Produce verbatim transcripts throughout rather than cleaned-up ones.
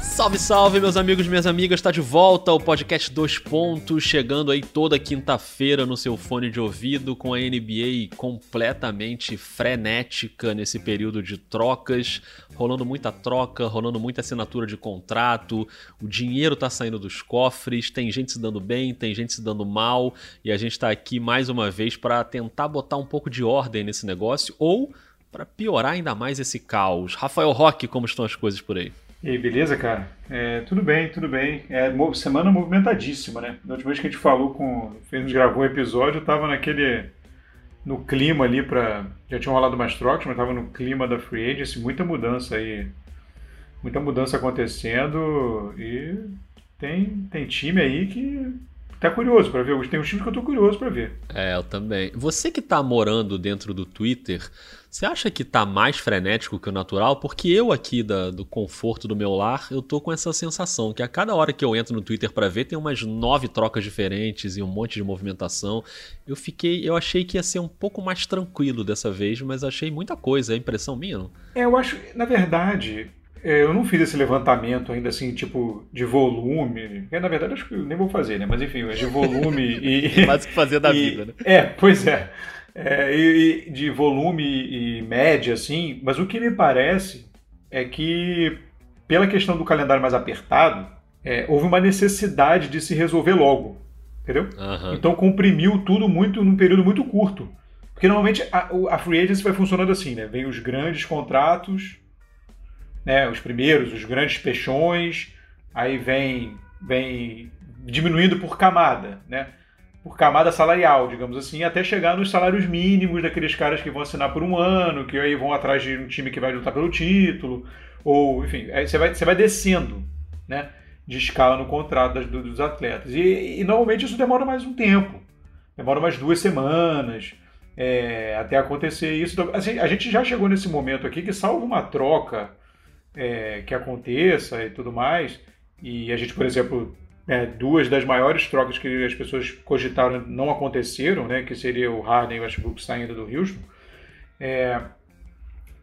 Salve, salve, meus amigos e minhas amigas, está de volta o podcast Dois Pontos, chegando aí toda quinta-feira no seu fone de ouvido, com a N B A completamente frenética nesse período de trocas, rolando muita troca, rolando muita assinatura de contrato, o dinheiro tá saindo dos cofres, tem gente se dando bem, tem gente se dando mal, e a gente tá aqui mais uma vez para tentar botar um pouco de ordem nesse negócio, ou para piorar ainda mais esse caos. Rafael Roque, como estão as coisas por aí? E aí, beleza, cara? É, tudo bem, tudo bem. É, semana movimentadíssima, né? Da última vez que a gente falou, com, a gente gravou um episódio, eu tava naquele... no clima ali pra... Já tinham rolado mais trocas, mas tava no clima da Free Agency, muita mudança aí. Muita mudança acontecendo e tem, tem time aí que tá curioso pra ver. Tem um time que eu tô curioso pra ver. É, eu também. Você que tá morando dentro do Twitter... Você acha que tá mais frenético que o natural? Porque eu aqui, da, do conforto do meu lar, eu tô com essa sensação que a cada hora que eu entro no Twitter pra ver, tem umas nove trocas diferentes e um monte de movimentação. Eu fiquei, eu achei que ia ser um pouco mais tranquilo dessa vez, mas achei muita coisa, é impressão minha, não? É, eu acho, na verdade, eu não fiz esse levantamento ainda assim, tipo, de volume. É, na verdade, acho que eu nem vou fazer, né? Mas enfim, é de volume e... É mais o que fazer da e, vida, né? É, pois é. É, e, e de volume e média, assim, mas o que me parece é que, pela questão do calendário mais apertado, é, houve uma necessidade de se resolver logo, entendeu? Uhum. Então comprimiu tudo muito num período muito curto, porque normalmente a, a free agency vai funcionando assim, né? Vem os grandes contratos, né? Os primeiros, os grandes peixões, aí vem, vem diminuindo por camada, né? Por camada salarial, digamos assim, até chegar nos salários mínimos daqueles caras que vão assinar por um ano, que aí vão atrás de um time que vai lutar pelo título, ou, enfim, aí você vai, você vai descendo, né, de escala no contrato das, dos atletas. E, e, normalmente, isso demora mais um tempo, demora mais duas semanas, é, até acontecer isso. Assim, a gente já chegou nesse momento aqui que, salvo uma troca é, que aconteça e tudo mais, e a gente, por exemplo... É, duas das maiores trocas que as pessoas cogitaram não aconteceram, né, que seria o Harden e o Westbrook saindo do Houston. É,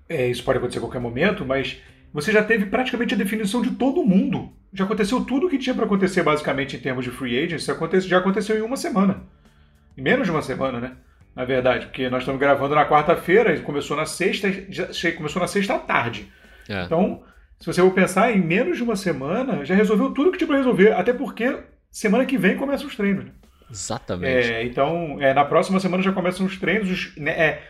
é, isso pode acontecer a qualquer momento, mas você já teve praticamente a definição de todo mundo. Já aconteceu tudo o que tinha para acontecer, basicamente, em termos de free agents. Já aconteceu em uma semana. Em menos de uma semana, né? Na verdade, porque nós estamos gravando na quarta-feira, começou na sexta, já começou na sexta à tarde. É. Então... Se você for pensar, em menos de uma semana, já resolveu tudo que tinha para resolver, até porque semana que vem começam os treinos. Exatamente. É, então, é, na próxima semana já começam os treinos, os, né, é,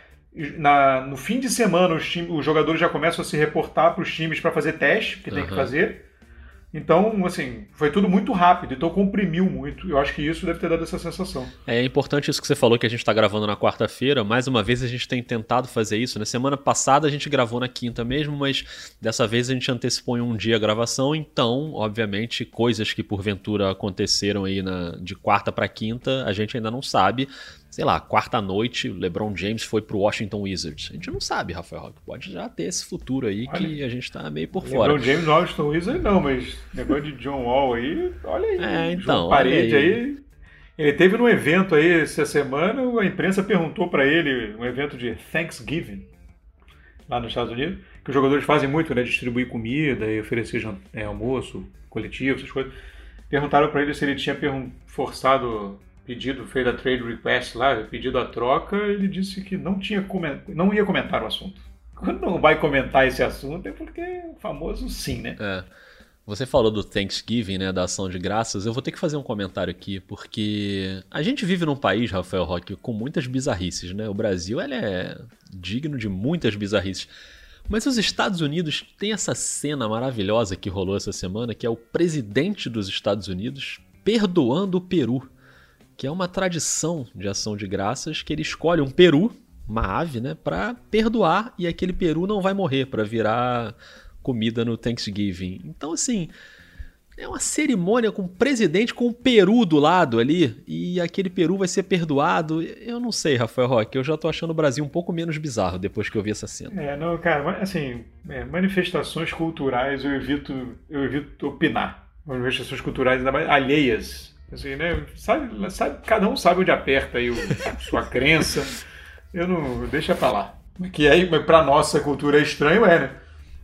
na, no fim de semana os, time, os jogadores já começam a se reportar para os times para fazer teste, que uhum. tem que fazer. Então, assim, foi tudo muito rápido, então comprimiu muito. Eu acho que isso deve ter dado essa sensação. É importante isso que você falou, que a gente está gravando na quarta-feira. Mais uma vez a gente tem tentado fazer isso, né? Semana passada a gente gravou na quinta mesmo, mas dessa vez a gente antecipou em um dia a gravação. Então, obviamente, coisas que porventura aconteceram aí na, de quarta para quinta, a gente ainda não sabe. Sei lá, quarta-noite, LeBron James foi pro Washington Wizards. A gente não sabe, Rafael Roque. Pode já ter esse futuro aí. Olha, que a gente tá meio por LeBron fora. LeBron James no Washington Wizards não, mas negócio de John Wall aí, olha aí. É, então, parede aí. aí. Ele teve num evento aí essa semana, a imprensa perguntou pra ele, um evento de Thanksgiving, lá nos Estados Unidos, que os jogadores fazem muito, né? Distribuir comida e oferecer é, almoço coletivo, essas coisas. Perguntaram pra ele se ele tinha forçado... pedido, fez a trade request lá, pedido a troca, ele disse que não, tinha coment... não ia comentar o assunto. Quando não vai comentar esse assunto é porque é o famoso sim, né? É. Você falou do Thanksgiving, né, da ação de graças. Eu vou ter que fazer um comentário aqui, porque a gente vive num país, Rafael Roque, com muitas bizarrices, né? O Brasil ele é digno de muitas bizarrices. Mas os Estados Unidos tem essa cena maravilhosa que rolou essa semana, que é o presidente dos Estados Unidos perdoando o Peru, que é uma tradição de ação de graças, que ele escolhe um peru, uma ave, né, para perdoar, e aquele peru não vai morrer para virar comida no Thanksgiving. Então, assim, É uma cerimônia com o presidente com o Peru do lado ali, e aquele Peru vai ser perdoado. Eu não sei, Rafael Roque, eu já tô achando o Brasil um pouco menos bizarro depois que eu vi essa cena. É, não, cara, assim, é, manifestações culturais eu evito, eu evito opinar. Manifestações culturais ainda mais alheias. Assim, né? Sabe, sabe, cada um sabe onde aperta aí o, a sua crença. Eu não... Deixa pra lá. Que aí, pra nossa cultura é estranho, é, né?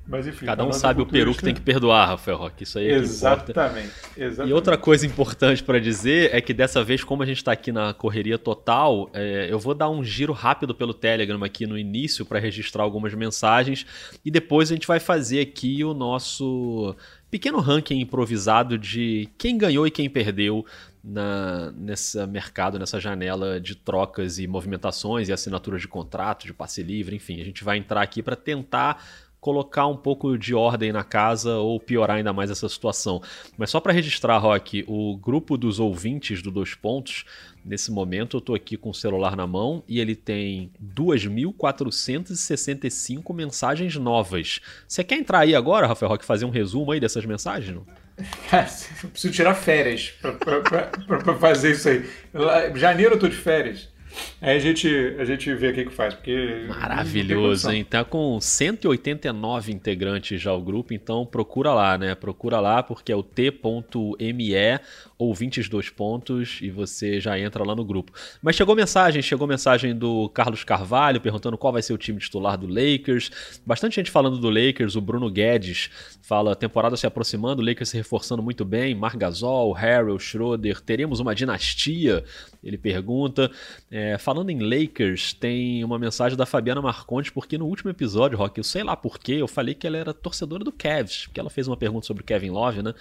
Mas, enfim, cada um sabe o Peru que tem que perdoar, Rafael Roque. Isso aí é exatamente, exatamente. E outra coisa importante para dizer é que dessa vez, como a gente está aqui na correria total, é, eu vou dar um giro rápido pelo Telegram aqui no início para registrar algumas mensagens e depois a gente vai fazer aqui o nosso pequeno ranking improvisado de quem ganhou e quem perdeu na, nesse mercado, nessa janela de trocas e movimentações e assinaturas de contrato, de passe livre, enfim. A gente vai entrar aqui para tentar colocar um pouco de ordem na casa ou piorar ainda mais essa situação. Mas só para registrar, Roque, o grupo dos ouvintes do Dois Pontos, nesse momento eu estou aqui com o celular na mão e ele tem dois mil quatrocentos e sessenta e cinco mensagens novas. Você quer entrar aí agora, Rafael Roque, fazer um resumo aí dessas mensagens? Não? Cara, eu preciso tirar férias para fazer isso aí. Lá, janeiro eu estou de férias. Aí a gente, a gente vê o que faz. Porque maravilhoso, hein? Tá com cento e oitenta e nove integrantes já o grupo, então procura lá, né? Procura lá, porque é o t ponto m e ou vinte e dois pontos e você já entra lá no grupo. Mas chegou mensagem, chegou mensagem do Carlos Carvalho perguntando qual vai ser o time titular do Lakers. Bastante gente falando do Lakers, o Bruno Guedes fala, temporada se aproximando, o Lakers se reforçando muito bem, Marc Gasol, Harrell, Schroeder, teremos uma dinastia? Ele pergunta. É, falando em Lakers, tem uma mensagem da Fabiana Marcondes, porque no último episódio, Rock, eu sei lá porquê, eu falei que ela era torcedora do Cavs, porque ela fez uma pergunta sobre o Kevin Love, né?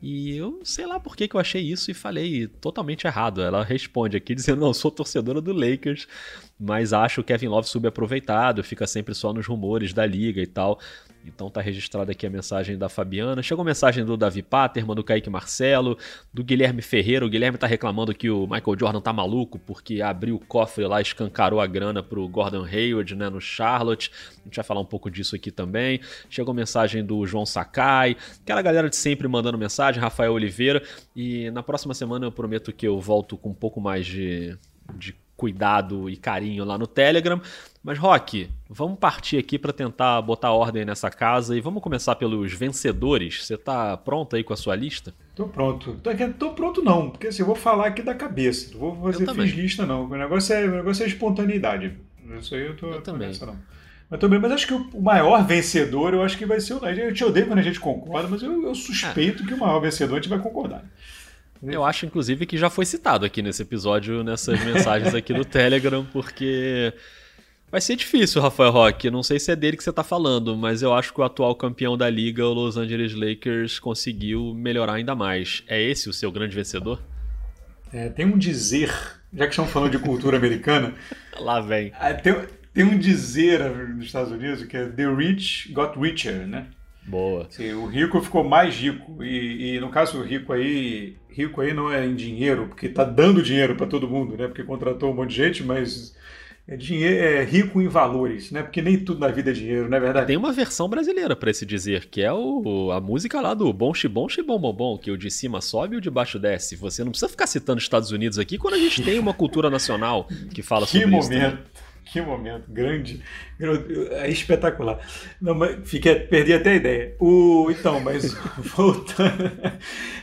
E eu sei lá por que eu achei isso e falei totalmente errado. Ela responde aqui dizendo, não, sou torcedora do Lakers, mas acho o Kevin Love subaproveitado, fica sempre só nos rumores da liga e tal. Então tá registrada aqui a mensagem da Fabiana. Chegou a mensagem do Davi Paterman, do Kaique Marcelo, do Guilherme Ferreira. O Guilherme tá reclamando que o Michael Jordan tá maluco porque abriu o cofre lá, escancarou a grana pro Gordon Hayward, né, no Charlotte. A gente vai falar um pouco disso aqui também. Chegou a mensagem do João Sakai, aquela galera de sempre mandando mensagem, Rafael Oliveira. E na próxima semana eu prometo que eu volto com um pouco mais de... de cuidado e carinho lá no Telegram. Mas, Roque, vamos partir aqui para tentar botar ordem nessa casa e vamos começar pelos vencedores. Você tá pronto aí com a sua lista? Tô pronto. Tô, tô pronto não, porque assim, eu vou falar aqui da cabeça. Não vou fazer fiz lista não. O negócio é, o negócio é espontaneidade. Isso aí eu tô, eu tô nessa não. Mas, tô bem, mas acho que o maior vencedor, eu acho que vai ser o... Eu te odeio quando a gente concorda, mas eu, eu suspeito é. que o maior vencedor a gente vai concordar. Eu acho, inclusive, que já foi citado aqui nesse episódio, nessas mensagens aqui do Telegram, porque vai ser difícil, Rafael Roque. Não sei se é dele que você está falando, mas eu acho que o atual campeão da liga, o Los Angeles Lakers, conseguiu melhorar ainda mais. É esse o seu grande vencedor? É, tem um dizer, já que estamos falando de cultura americana... Lá vem. Tem, tem um dizer nos Estados Unidos que é The Rich Got Richer, né? Boa. Sim, o rico ficou mais rico e, e no caso o rico aí rico aí não é em dinheiro, porque tá dando dinheiro para todo mundo, né? Porque contratou um monte de gente, mas é, dinheiro, é rico em valores, né? Porque nem tudo na vida é dinheiro, não é verdade? Tem uma versão brasileira para esse dizer, que é o, a música lá do bom xibom xibom bom bom, que o de cima sobe e o de baixo desce. Você não precisa ficar citando Estados Unidos aqui quando a gente tem uma cultura nacional que fala que sobre momento. Isso. Que momento! Que momento, grande, é espetacular. Não, mas fiquei, perdi até a ideia. O, então, mas voltando...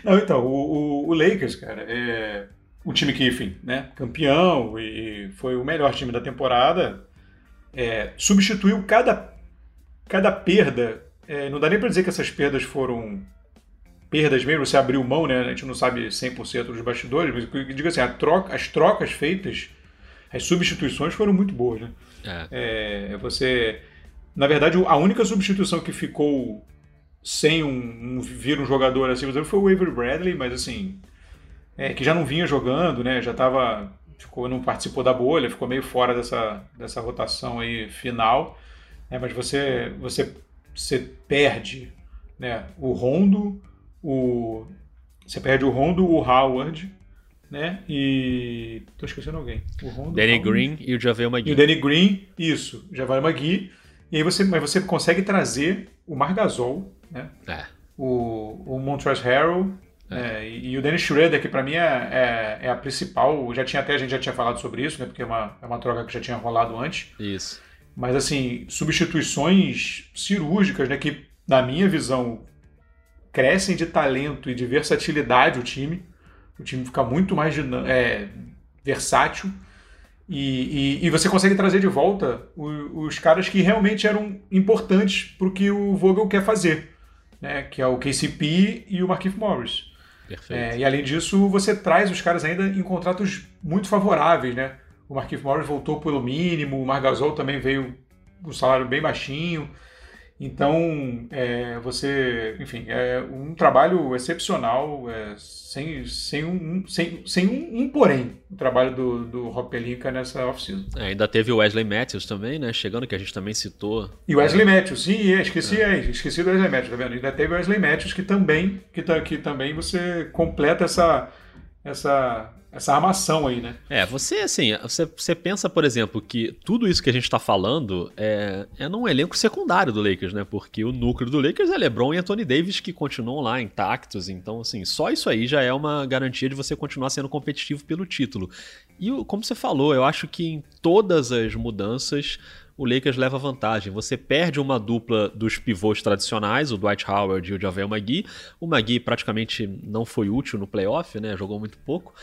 Não, então, o, o, o Lakers, cara, é um time que, enfim, né, campeão e foi o melhor time da temporada, é, substituiu cada, cada perda, é, não dá nem para dizer que essas perdas foram perdas mesmo, você abriu mão, né, a gente não sabe cem por cento dos bastidores, mas digo assim, a troca, as trocas feitas, as substituições foram muito boas, né? É. É, você, na verdade, a única substituição que ficou sem um, um vir um jogador assim, foi o Avery Bradley, mas assim, é, que já não vinha jogando, né? Já estava, ficou, não participou da bolha, ficou meio fora dessa, dessa rotação aí final, né? Mas você, você, você perde, né? O Rondo, o, você perde o Rondo, o Howard, né? E tô esquecendo alguém. O Rondo, Danny Howard. Green e o JaVale McGee. E o Danny Green, isso, JaVale McGee. E aí você, mas você consegue trazer o Marc Gasol, né? É. o, o Montrezl Harrell é. É, e, e o Dennis Schroeder, que para mim é, é, é a principal. Já tinha até, a gente já tinha falado sobre isso, né? Porque é uma, é uma troca que já tinha rolado antes. Isso. Mas assim, substituições cirúrgicas, né? Que, na minha visão, crescem de talento e de versatilidade o time. O time fica muito mais é, versátil. E, e, e você consegue trazer de volta os, os caras que realmente eram importantes para o que o Vogel quer fazer, né? Que é o K C P e o Markieff Morris. Perfeito. É, e além disso, você traz os caras ainda em contratos muito favoráveis, né? O Markieff Morris voltou pelo mínimo, o Marc Gasol também veio com um salário bem baixinho. Então, é, você... Enfim, é um trabalho excepcional, é, sem, sem, um, sem, sem um, um porém, o trabalho do, do Rob Pelinka nessa off-season. É, ainda teve o Wesley Matthews também, né? Chegando, que a gente também citou. E o Wesley é. Matthews, sim, é, esqueci, é. É, esqueci do Wesley Matthews, tá vendo? Ainda teve o Wesley Matthews, que também, que, que também você completa essa... essa Essa armação aí, né? É, você assim, você, você pensa, por exemplo, que tudo isso que a gente tá falando é, é num elenco secundário do Lakers, né? Porque o núcleo do Lakers é LeBron e Anthony Davis, que continuam lá intactos. Então, assim, só isso aí já é uma garantia de você continuar sendo competitivo pelo título. E como você falou, eu acho que em todas as mudanças o Lakers leva vantagem. Você perde uma dupla dos pivôs tradicionais, o Dwight Howard e o JaVale McGee. O McGee praticamente não foi útil no playoff, né? Jogou muito pouco,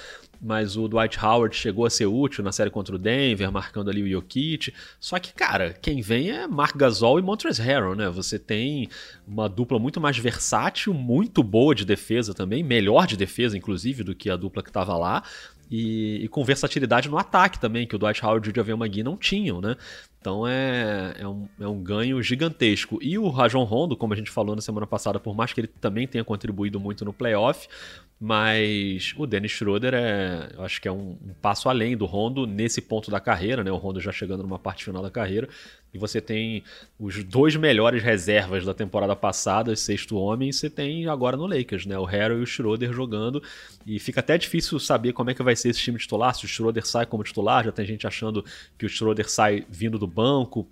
mas o Dwight Howard chegou a ser útil na série contra o Denver, marcando ali o Jokic. Só que, cara, quem vem é Marc Gasol e Montrezl Harrell, né? Você tem uma dupla muito mais versátil, muito boa de defesa também, melhor de defesa, inclusive, do que a dupla que estava lá, e, e com versatilidade no ataque também, que o Dwight Howard e o JaVale McGee não tinham, né? Então é, é, um, é um ganho gigantesco. E o Rajon Rondo, como a gente falou na semana passada, por mais que ele também tenha contribuído muito no playoff, mas o Dennis Schroeder, é, eu acho que é um, um passo além do Rondo nesse ponto da carreira, né? O Rondo já chegando numa parte final da carreira. E você tem os dois melhores reservas da temporada passada, sexto homem, e você tem agora no Lakers, né? O Harrell e o Schroeder jogando. E fica até difícil saber como é que vai ser esse time titular, se o Schroeder sai como titular. Já tem gente achando que o Schroeder sai vindo do banco,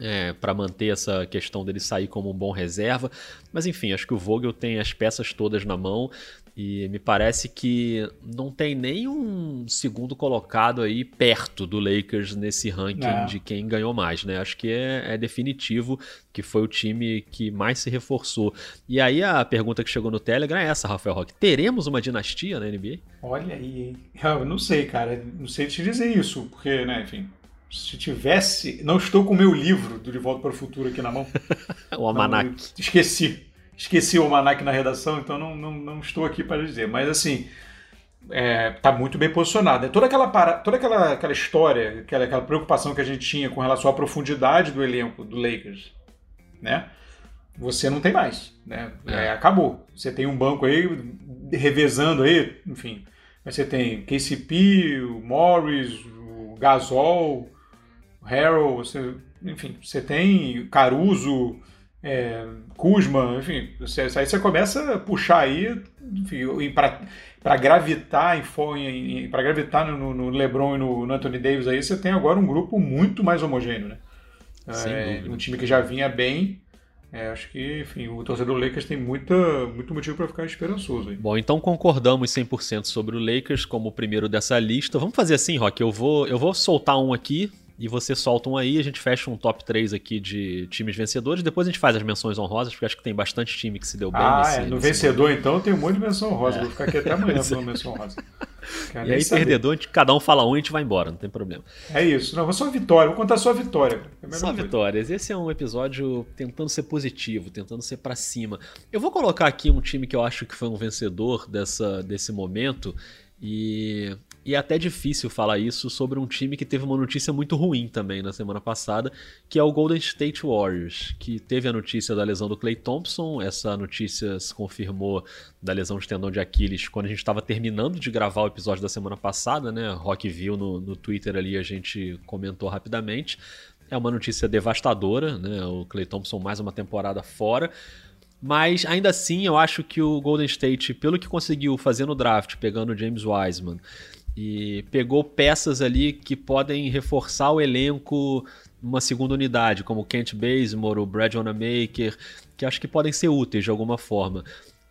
é, para manter essa questão dele sair como um bom reserva, mas enfim, acho que o Vogel tem as peças todas na mão e me parece que não tem nenhum segundo colocado aí perto do Lakers nesse ranking é. de quem ganhou mais, né? Acho que é, é definitivo que foi o time que mais se reforçou. E aí a pergunta que chegou no Telegram é essa, Rafael Roque: teremos uma dinastia na N B A? Olha aí, hein? Eu não sei, cara, não sei te dizer isso, porque, né, enfim... Se tivesse... Não estou com o meu livro do De Volta para o Futuro aqui na mão. O almanac. Não, esqueci. Esqueci o almanac na redação, então não, não, não estou aqui para dizer. Mas, assim, é, tá muito bem posicionado. Toda aquela, para... Toda aquela, aquela história, aquela, aquela preocupação que a gente tinha com relação à profundidade do elenco do Lakers, né? Você não tem mais, né? É. É, acabou. Você tem um banco aí, revezando aí, enfim. Mas você tem K C P, o Morris, o Gasol... Harrell, você, enfim, você tem Caruso, é, Kuzma, enfim, você, aí você começa a puxar aí para gravitar em, em, para gravitar no, no LeBron e no, no Anthony Davis, aí você tem agora um grupo muito mais homogêneo, né? É, um time que já vinha bem. É, acho que, enfim, o torcedor do Lakers tem muita, muito motivo para ficar esperançoso. Hein? Bom, então concordamos cem por cento sobre o Lakers como o primeiro dessa lista. Vamos fazer assim, Roque, eu vou, eu vou soltar um aqui, e você solta um aí, a gente fecha um top três aqui de times vencedores, depois a gente faz as menções honrosas, porque acho que tem bastante time que se deu bem. Ah, nesse, é, no nesse vencedor momento. Então tem um monte de menção honrosa, é. Vou ficar aqui até amanhã falando menção honrosa. Quero e aí saber. Perdedor, cada um fala um e a gente vai embora, não tem problema. É isso, não, vou só a vitória, vou contar só a vitória. É só coisa. Vitórias, esse é um episódio tentando ser positivo, tentando ser pra cima. Eu vou colocar aqui um time que eu acho que foi um vencedor dessa, desse momento, e... E é até difícil falar isso sobre um time que teve uma notícia muito ruim também na semana passada, que é o Golden State Warriors, que teve a notícia da lesão do Klay Thompson. Essa notícia se confirmou da lesão de tendão de Aquiles quando a gente estava terminando de gravar o episódio da semana passada, né? Rock viu no, no Twitter ali, a gente comentou rapidamente. É uma notícia devastadora, né? O Klay Thompson mais uma temporada fora. Mas, ainda assim, eu acho que o Golden State, pelo que conseguiu fazer no draft, pegando o James Wiseman, e pegou peças ali que podem reforçar o elenco numa segunda unidade, como o Kent Bazemore, o Brad Wanamaker, que acho que podem ser úteis de alguma forma.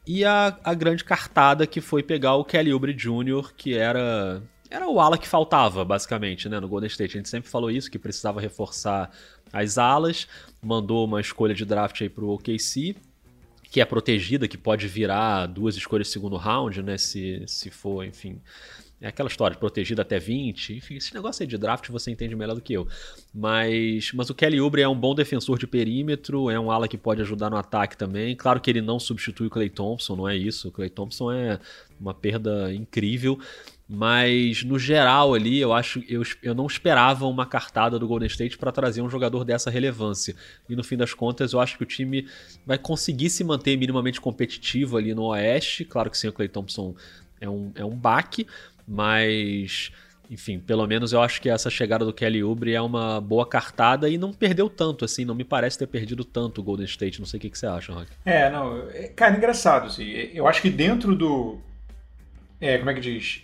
E a, a grande cartada que foi pegar o Kelly Oubre Júnior, que era, era o ala que faltava, basicamente, né, no Golden State. A gente sempre falou isso, que precisava reforçar as alas. Mandou uma escolha de draft aí pro O K C, que é protegida, que pode virar duas escolhas de segundo round, né, se, se for, enfim... É aquela história, protegida até vinte, enfim, esse negócio aí de draft você entende melhor do que eu. Mas, mas o Kelly Oubre é um bom defensor de perímetro, é um ala que pode ajudar no ataque também. Claro que ele não substitui o Klay Thompson, não é isso. O Klay Thompson é uma perda incrível, mas no geral ali eu acho eu, eu não esperava uma cartada do Golden State para trazer um jogador dessa relevância. E no fim das contas eu acho que o time vai conseguir se manter minimamente competitivo ali no Oeste. Claro que sem o Klay Thompson é um, é um baque. Mas, enfim, pelo menos eu acho que essa chegada do Kelly Oubre é uma boa cartada e não perdeu tanto, assim, não me parece ter perdido tanto o Golden State, não sei o que, que você acha, Rock. É, não, é, cara, é engraçado, assim, eu acho que dentro do, é, como é que diz,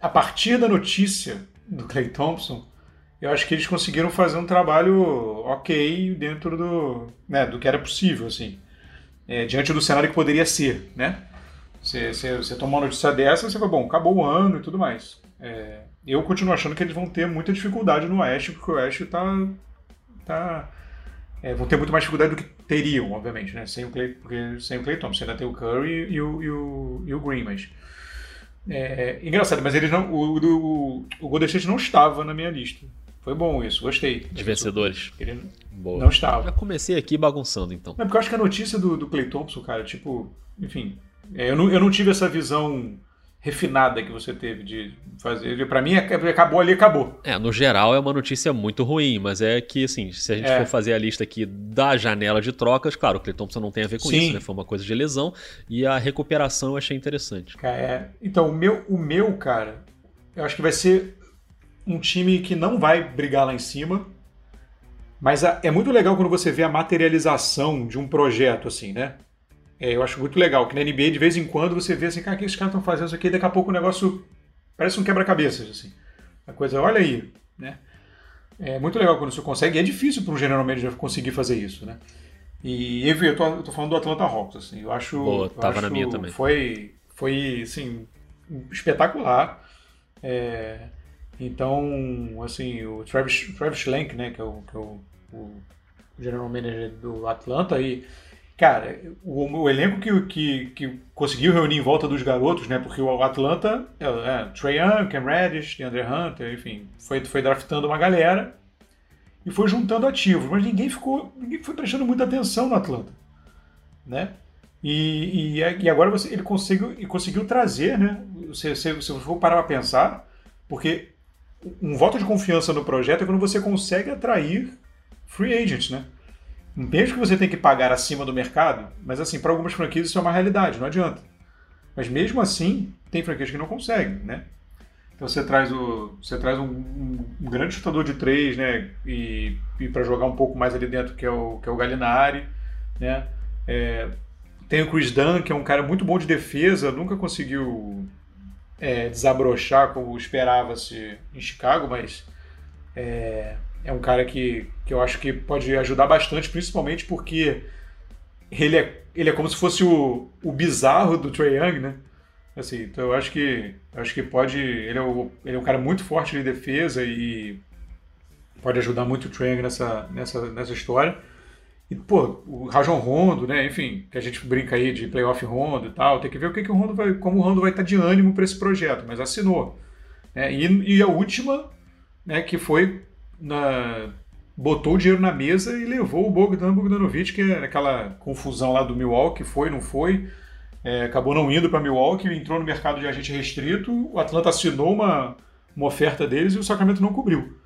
a partir da notícia do Klay Thompson, eu acho que eles conseguiram fazer um trabalho ok dentro do, né, do que era possível, assim, é, diante do cenário que poderia ser, né? Você, você, você toma uma notícia dessa, você fala, bom, acabou o ano e tudo mais. É, eu continuo achando que eles vão ter muita dificuldade no Oeste, porque o Oeste tá... tá é, vão ter muito mais dificuldade do que teriam, obviamente, né? Sem o Klay, porque, sem o Klay Thompson, ainda tem o Curry e o, e o, e o Green, mas... É, é, engraçado, mas eles não, o, o, o Golden State não estava na minha lista. Foi bom isso, gostei. De vencedores. Ele boa. Não estava. Já comecei aqui bagunçando, então. É porque eu acho que a notícia do, do Klay Thompson, cara, tipo, enfim... Eu não, eu não tive essa visão refinada que você teve de fazer. Pra mim, acabou ali, acabou. É, no geral é uma notícia muito ruim, mas é que, assim, se a gente é. for fazer a lista aqui da janela de trocas, claro, o Klay Thompson não tem a ver com Sim. isso, né? Foi uma coisa de lesão e a recuperação eu achei interessante. É. Então, o meu, o meu, cara, eu acho que vai ser um time que não vai brigar lá em cima, mas a, é muito legal quando você vê a materialização de um projeto, assim, né? É, eu acho muito legal, que na N B A de vez em quando você vê assim, cara, o que esses caras estão fazendo isso aqui, daqui a pouco o negócio parece um quebra-cabeças, assim. A coisa, olha aí, né? É muito legal quando você consegue, é difícil para um general manager conseguir fazer isso, né? E eu tô, eu tô falando do Atlanta Hawks, assim, eu acho... Boa, tava eu acho, na minha também. Foi, foi assim, espetacular. É, então, assim, o Travis, Travis Schlenk, né, que é, o, que é o, o general manager do Atlanta, e... Cara, o, o elenco que, que, que conseguiu reunir em volta dos garotos, né? Porque o Atlanta, é, é, Trae Young, Cam Reddish, DeAndre Hunter, enfim, foi, foi draftando uma galera e foi juntando ativos, mas ninguém ficou, ninguém foi prestando muita atenção no Atlanta, né? E, e, e agora você, ele conseguiu, ele conseguiu trazer, né? Se você, você for parar pra pensar, porque um voto de confiança no projeto é quando você consegue atrair free agents, né? Mesmo que você tenha que pagar acima do mercado, mas assim, para algumas franquias isso é uma realidade, não adianta. Mas mesmo assim, tem franquias que não conseguem, né? Então você traz, o, você traz um, um grande chutador de três, né? E, e para jogar um pouco mais ali dentro, que é o, que é o Gallinari, né? É, tem o Chris Dunn, que é um cara muito bom de defesa, nunca conseguiu é, desabrochar como esperava-se em Chicago, mas... É, É um cara que, que eu acho que pode ajudar bastante, principalmente porque ele é, ele é como se fosse o, o bizarro do Trae Young, né? Assim, então eu acho que, eu acho que pode... Ele é, o, ele é um cara muito forte de defesa e pode ajudar muito o Trae Young nessa, nessa, nessa história. E, pô, o Rajon Rondo, né? Enfim, que a gente brinca aí de playoff Rondo e tal. Tem que ver o que, que o Rondo vai, como o Rondo vai estar de ânimo para esse projeto, mas assinou. Né? E, e a última, né, que foi... Na, botou o dinheiro na mesa e levou o Bogdan Bogdanović, que é aquela confusão lá do Milwaukee, foi, não foi, é, acabou não indo para Milwaukee, entrou no mercado de agente restrito, o Atlanta assinou uma, uma oferta deles e o Sacramento não cobriu.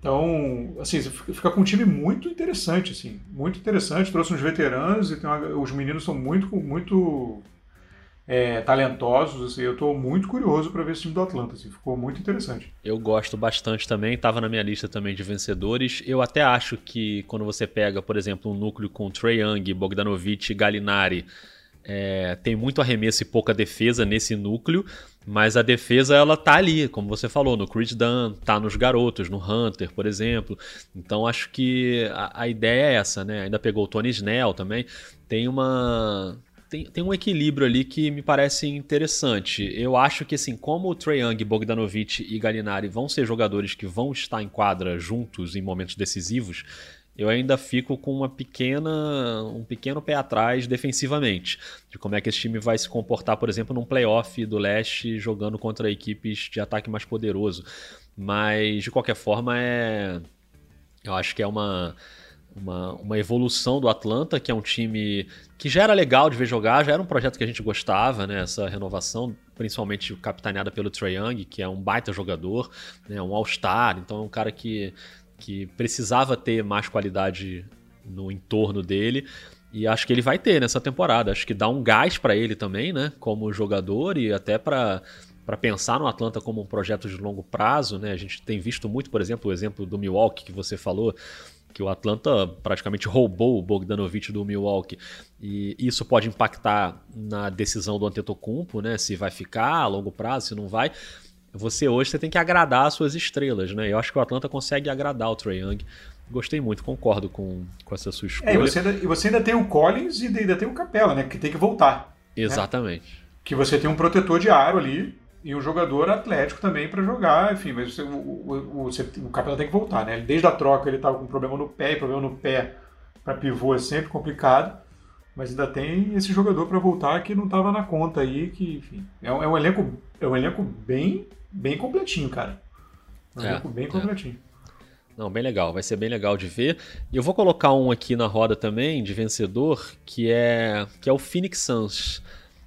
Então, assim, você fica com um time muito interessante, assim, muito interessante, trouxe uns veteranos e tem uma, os meninos são muito, muito É, talentosos, assim, eu tô muito curioso para ver esse time do Atlanta, assim, ficou muito interessante. Eu gosto bastante também, tava na minha lista também de vencedores, eu até acho que quando você pega, por exemplo, um núcleo com Trae Young, Bogdanović e Gallinari, É, tem muito arremesso e pouca defesa nesse núcleo, mas a defesa ela tá ali, como você falou, no Creed Dunn, tá nos garotos, no Hunter, por exemplo. Então acho que a, a ideia é essa, né? Ainda pegou o Tony Snell também. Tem uma... Tem, tem um equilíbrio ali que me parece interessante. Eu acho que, assim, como o Trae Young, Bogdanovic e Gallinari vão ser jogadores que vão estar em quadra juntos em momentos decisivos, eu ainda fico com uma pequena, um pequeno pé atrás defensivamente, de como é que esse time vai se comportar, por exemplo, num playoff do leste, jogando contra equipes de ataque mais poderoso. Mas, de qualquer forma, é... eu acho que é uma... Uma, uma evolução do Atlanta, que é um time que já era legal de ver jogar, já era um projeto que a gente gostava, né? Essa renovação, principalmente capitaneada pelo Trae Young, que é um baita jogador, né? Um all-star, então é um cara que, que precisava ter mais qualidade no entorno dele, e acho que ele vai ter nessa temporada. Acho que dá um gás para ele também, né? Como jogador, e até para... para pensar no Atlanta como um projeto de longo prazo, né? A gente tem visto muito, por exemplo, o exemplo do Milwaukee que você falou, que o Atlanta praticamente roubou o Bogdanovic do Milwaukee, e isso pode impactar na decisão do Antetokounmpo, né? Se vai ficar a longo prazo, se não vai. Você hoje você tem que agradar as suas estrelas, né? Eu acho que o Atlanta consegue agradar o Trae Young. Gostei muito, concordo com, com essa sua escolha. É, e, você ainda, e você ainda tem o Collins e ainda tem o Capela, né? Que tem que voltar. Exatamente. Né? Que você tem um protetor de aro ali, e um jogador atlético também para jogar, enfim, mas o, o, o, o Capela tem que voltar, né? Desde a troca ele estava com problema no pé, e problema no pé para pivô é sempre complicado, mas ainda tem esse jogador para voltar que não estava na conta aí, que, enfim, é um, é um elenco, é um elenco bem, bem completinho, cara. Um é, elenco bem completinho. É. Não, bem legal, vai ser bem legal de ver. E eu vou colocar um aqui na roda também, de vencedor, que é, que é o Phoenix Suns.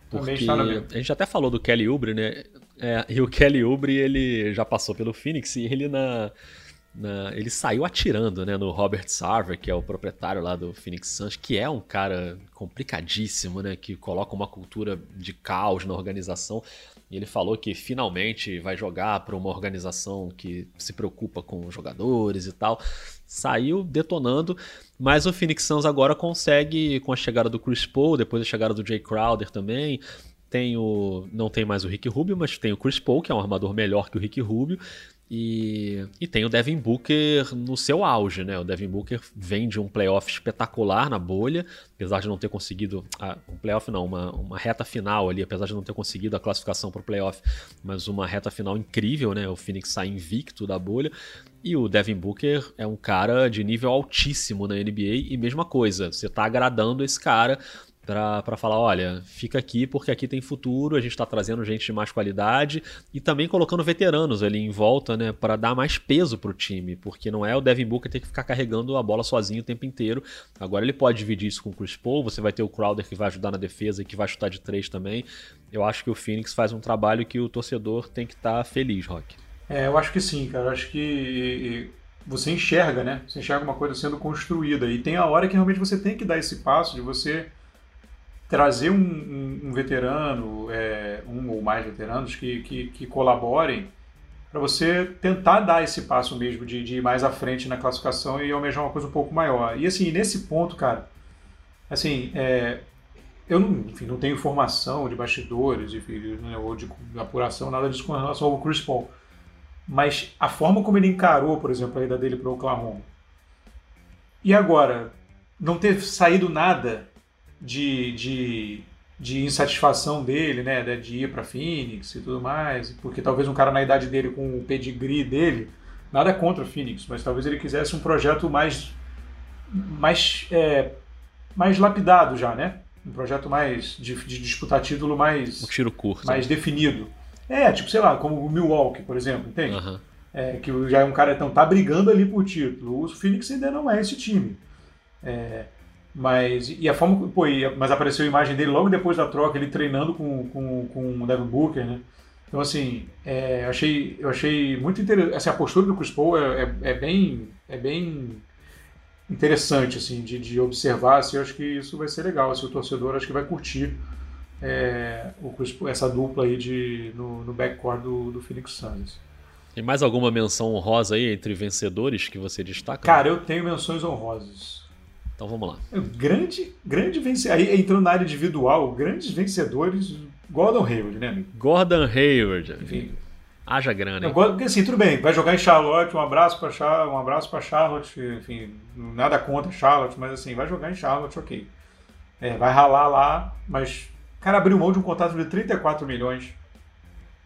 Porque a gente até falou do Kelly Oubre, né? É, e o Kelly Oubre, ele já passou pelo Phoenix e ele na, na ele saiu atirando, né, no Robert Sarver, que é o proprietário lá do Phoenix Suns, que é um cara complicadíssimo, né, que coloca uma cultura de caos na organização. E ele falou que finalmente vai jogar para uma organização que se preocupa com jogadores e tal. Saiu detonando, mas o Phoenix Suns agora consegue, com a chegada do Chris Paul, depois a chegada do Jay Crowder também. Tem o, não tem mais o Ricky Rubio, mas tem o Chris Paul, que é um armador melhor que o Ricky Rubio, e, e tem o Devin Booker no seu auge, né? O Devin Booker vem de um playoff espetacular na bolha, apesar de não ter conseguido, a, um playoff não, uma, uma reta final ali, apesar de não ter conseguido a classificação para o playoff, mas uma reta final incrível, né? O Phoenix sai invicto da bolha, e o Devin Booker é um cara de nível altíssimo na N B A, e mesma coisa, você tá agradando esse cara, para falar, olha, fica aqui porque aqui tem futuro, a gente está trazendo gente de mais qualidade e também colocando veteranos ali em volta, né, para dar mais peso para o time, porque não é o Devin Booker ter que ficar carregando a bola sozinho o tempo inteiro. Agora ele pode dividir isso com o Chris Paul, você vai ter o Crowder que vai ajudar na defesa e que vai chutar de três também. Eu acho que o Phoenix faz um trabalho que o torcedor tem que estar tá feliz, Roque. É, eu acho que sim, cara, eu acho que você enxerga, né, você enxerga uma coisa sendo construída e tem a hora que realmente você tem que dar esse passo de você... trazer um, um, um veterano, é, um ou mais veteranos que, que, que colaborem para você tentar dar esse passo mesmo de, de ir mais à frente na classificação e almejar uma coisa um pouco maior. E assim, nesse ponto, cara, assim, é, eu não, enfim, não tenho informação de bastidores enfim, ou de apuração, nada disso com relação ao Chris Paul, mas a forma como ele encarou, por exemplo, a ida dele para o Oklahoma e agora não ter saído nada De, de, de insatisfação dele, né, de ir para Phoenix e tudo mais, porque talvez um cara na idade dele, com o pedigree dele, nada contra Phoenix, mas talvez ele quisesse um projeto mais mais, é, mais lapidado já, né, um projeto mais de, de disputar título mais, um tiro curto, mais né? definido. É, tipo, sei lá, como o Milwaukee, por exemplo, entende? Uhum. É, que já é um cara que então, tá brigando ali por título. O Phoenix ainda não é esse time. É... Mas, e a forma, pô, e, mas apareceu a imagem dele logo depois da troca, ele treinando com, com, com o Devin Booker, né? Então, assim, é, eu, achei, eu achei muito interessante. Assim, a postura do Chris Paul é, é, é, bem, é bem interessante, assim, de, de observar. Assim, eu acho que isso vai ser legal. Assim, o torcedor acho que vai curtir é, o Chris Paul, essa dupla aí de, no, no backcourt do, do Phoenix Suns. Tem mais alguma menção honrosa aí entre vencedores que você destaca? Cara, eu tenho menções honrosas. Então vamos lá. Grande, grande vencedor. Aí entrando na área individual, grandes vencedores, Gordon Hayward, né, amigo? Gordon Hayward, amigo. Haja grana, hein? Porque assim, tudo bem, vai jogar em Charlotte, um abraço para Charlotte, um abraço para Charlotte, enfim, nada contra Charlotte, mas assim, vai jogar em Charlotte, ok. É, vai ralar lá, mas o cara abriu mão de um contrato de trinta e quatro milhões,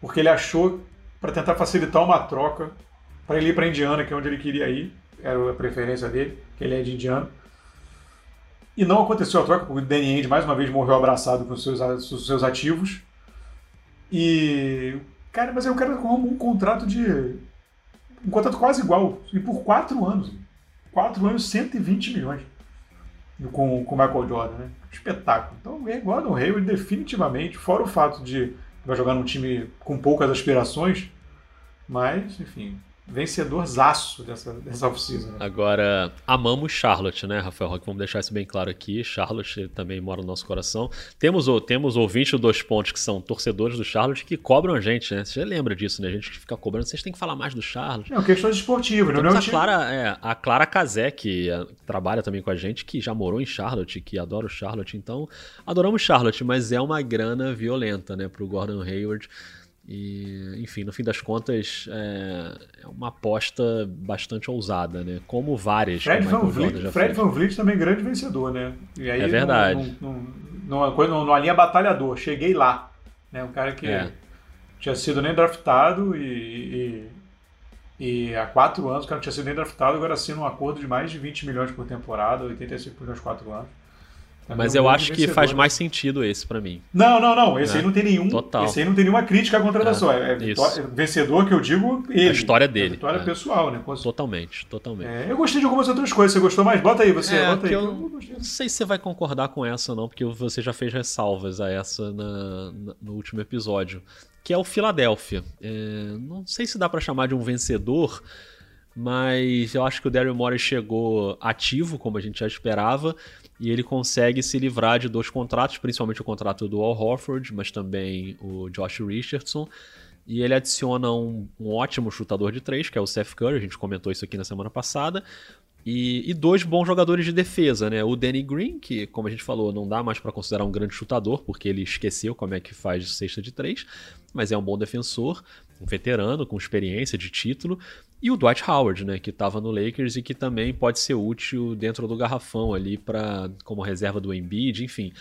porque ele achou, para tentar facilitar uma troca, para ele ir para Indiana, que é onde ele queria ir, era a preferência dele, que ele é de Indiana. E não aconteceu a troca, porque o Danny Ainge mais uma vez morreu abraçado com os seus, os seus ativos. E... cara, mas aí o cara arrumou um contrato de... um contrato quase igual. E por quatro anos. Quatro anos, cento e vinte milhões. Com o Michael Jordan, né? Espetáculo. Então, é igual ao Hayward, definitivamente. Fora o fato de vai jogar num time com poucas aspirações. Mas, enfim... vencedorzaço dessa, dessa off-season. Né? Agora, amamos Charlotte, né, Rafael Roque? Vamos deixar isso bem claro aqui. Charlotte também mora no nosso coração. Temos, temos ouvintes do Dois Pontos que são torcedores do Charlotte que cobram a gente, né? Você já lembra disso, né? A gente fica cobrando, vocês têm que falar mais do Charlotte. É uma questão esportiva, não é? A Clara, é, a Clara Cazé, que trabalha também com a gente, que já morou em Charlotte, que adora o Charlotte. Então, adoramos Charlotte, mas é uma grana violenta, né, pro Gordon Hayward. E, enfim, no fim das contas é uma aposta bastante ousada, né? Como várias. Fred, Van Vliet, Fred Van Vliet também é grande vencedor, né? E aí é verdade. Numa linha batalhador, cheguei lá, né? Um cara que é. tinha sido nem draftado e, e, e há quatro anos o cara não tinha sido nem draftado, agora assina um acordo de mais de vinte milhões por temporada, oitenta e cinco milhões por quatro anos. Também. Mas eu acho vencedor, que faz mais sentido esse pra mim. Não, não, não. Esse é. aí não tem nenhum. Total. Esse aí não tem nenhuma crítica à contratação. É, é vitó- vencedor que eu digo ele. A história dele. A história é. pessoal, né? Posso... Totalmente, totalmente. É, eu gostei de algumas outras coisas. Você gostou mais? Bota aí, você. É, bota aí. Eu, eu não sei se você vai concordar com essa ou não, porque você já fez ressalvas a essa na, na, no último episódio, que é o Philadelphia. É, não sei se dá pra chamar de um vencedor, mas eu acho que o Daryl Morey chegou ativo, como a gente já esperava, e ele consegue se livrar de dois contratos, principalmente o contrato do Al Horford, mas também o Josh Richardson, e ele adiciona um, um ótimo chutador de três, que é o Seth Curry, a gente comentou isso aqui na semana passada, e, e dois bons jogadores de defesa, né? O Danny Green, que como a gente falou, não dá mais para considerar um grande chutador, porque ele esqueceu como é que faz cesta de três, mas é um bom defensor, um veterano com experiência de título, e o Dwight Howard, né, que estava no Lakers e que também pode ser útil dentro do garrafão ali para como reserva do Embiid, enfim.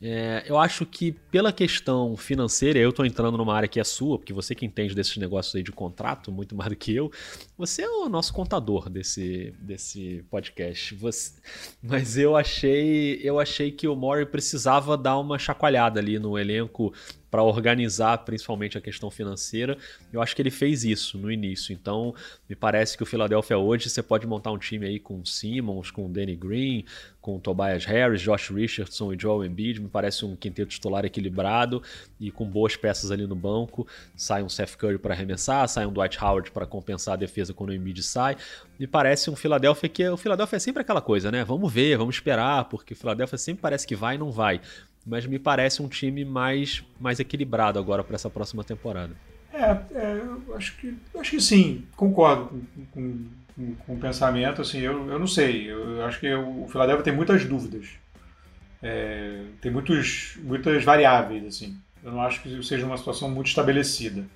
É, eu acho que pela questão financeira, eu estou entrando numa área que é sua, porque você que entende desses negócios aí de contrato muito mais do que eu, você é o nosso contador desse, desse podcast. Você... Mas eu achei, eu achei que o Morey precisava dar uma chacoalhada ali no elenco para organizar principalmente a questão financeira. Eu acho que ele fez isso no início. Então, me parece que o Philadelphia hoje você pode montar um time aí com o Simmons, com o Danny Green, com o Tobias Harris, Josh Richardson e Joel Embiid. Me parece um quinteto titular equilibrado e com boas peças ali no banco. Sai um Seth Curry para arremessar, sai um Dwight Howard para compensar a defesa quando o Embiid sai. Me parece um Philadelphia que... O Philadelphia é sempre aquela coisa, né? Vamos ver, vamos esperar, porque o Philadelphia sempre parece que vai e não vai. Mas me parece um time mais, mais equilibrado agora para essa próxima temporada. É, é eu acho que, acho que sim, concordo com, com, com o pensamento. Assim, eu, eu não sei, eu acho que o Philadelphia tem muitas dúvidas, é, tem muitos, muitas variáveis. Assim. Eu não acho que seja uma situação muito estabelecida.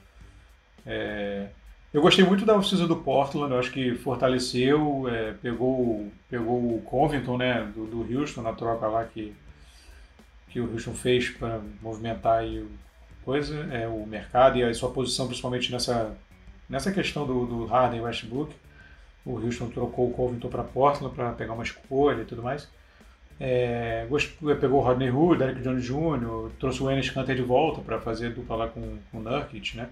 É, eu gostei muito da off-season do Portland, eu acho que fortaleceu, é, pegou, pegou o Covington, né, do, do Houston na troca lá que... que o Houston fez para movimentar aí o, coisa, é, o mercado e a sua posição, principalmente nessa, nessa questão do, do Harden e Westbrook. O Houston trocou o Covington para Portland para pegar uma escolha e tudo mais. É, pegou o Rodney Hood, Derrick Jones Júnior, trouxe o Enes Kanter de volta para fazer dupla lá com, com o Nurkic, né?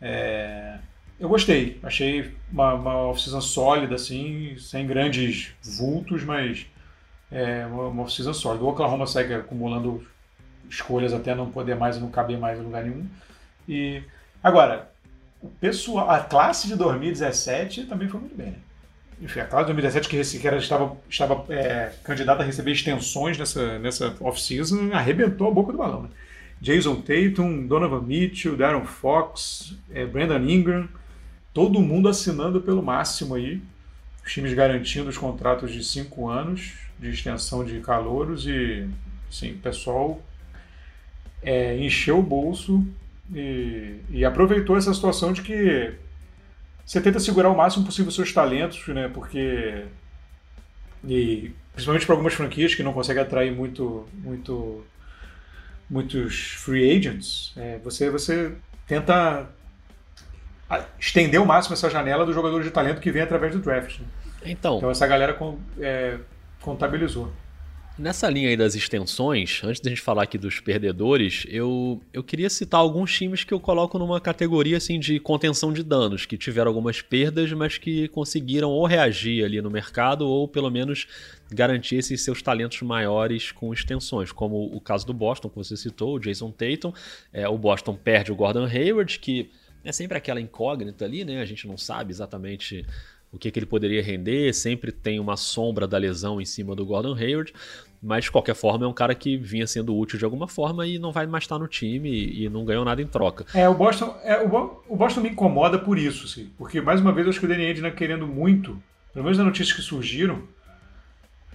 É, eu gostei, achei uma, uma off-season sólida, assim, sem grandes vultos, mas... É uma off-season só. O Oklahoma segue acumulando escolhas até não poder mais, não caber mais em lugar nenhum. E, agora, o pessoal, a classe de dois mil e dezessete também foi muito bem, né? Enfim, a classe de dois mil e dezessete que era, estava, estava é, candidata a receber extensões nessa, nessa off-season, arrebentou a boca do balão, né? Jason Tatum, Donovan Mitchell, De'Aaron Fox, é, Brandon Ingram, todo mundo assinando pelo máximo aí. Os times garantindo os contratos de cinco anos. de extensão de calouros e, sim, o pessoal é, encheu o bolso e, e aproveitou essa situação de que você tenta segurar o máximo possível seus talentos, né? Porque, e, principalmente para algumas franquias que não conseguem atrair muito, muito, muitos free agents, é, você, você tenta estender ao máximo essa janela dos jogadores de talento que vem através do draft. Né? Então, então, essa galera é, contabilizou. Nessa linha aí das extensões, antes da gente falar aqui dos perdedores, eu, eu queria citar alguns times que eu coloco numa categoria assim, de contenção de danos, que tiveram algumas perdas, mas que conseguiram ou reagir ali no mercado ou pelo menos garantir esses seus talentos maiores com extensões, como o caso do Boston, que você citou, o Jason Tatum. É, o Boston perde o Gordon Hayward, que é sempre aquela incógnita ali, né? A gente não sabe exatamente o que, que ele poderia render, sempre tem uma sombra da lesão em cima do Gordon Hayward, mas de qualquer forma é um cara que vinha sendo útil de alguma forma e não vai mais estar no time e, e não ganhou nada em troca. É, o Boston, é, o, o Boston me incomoda por isso, sim, porque mais uma vez eu acho que o Danny Ainge querendo muito, pelo menos nas notícias que surgiram,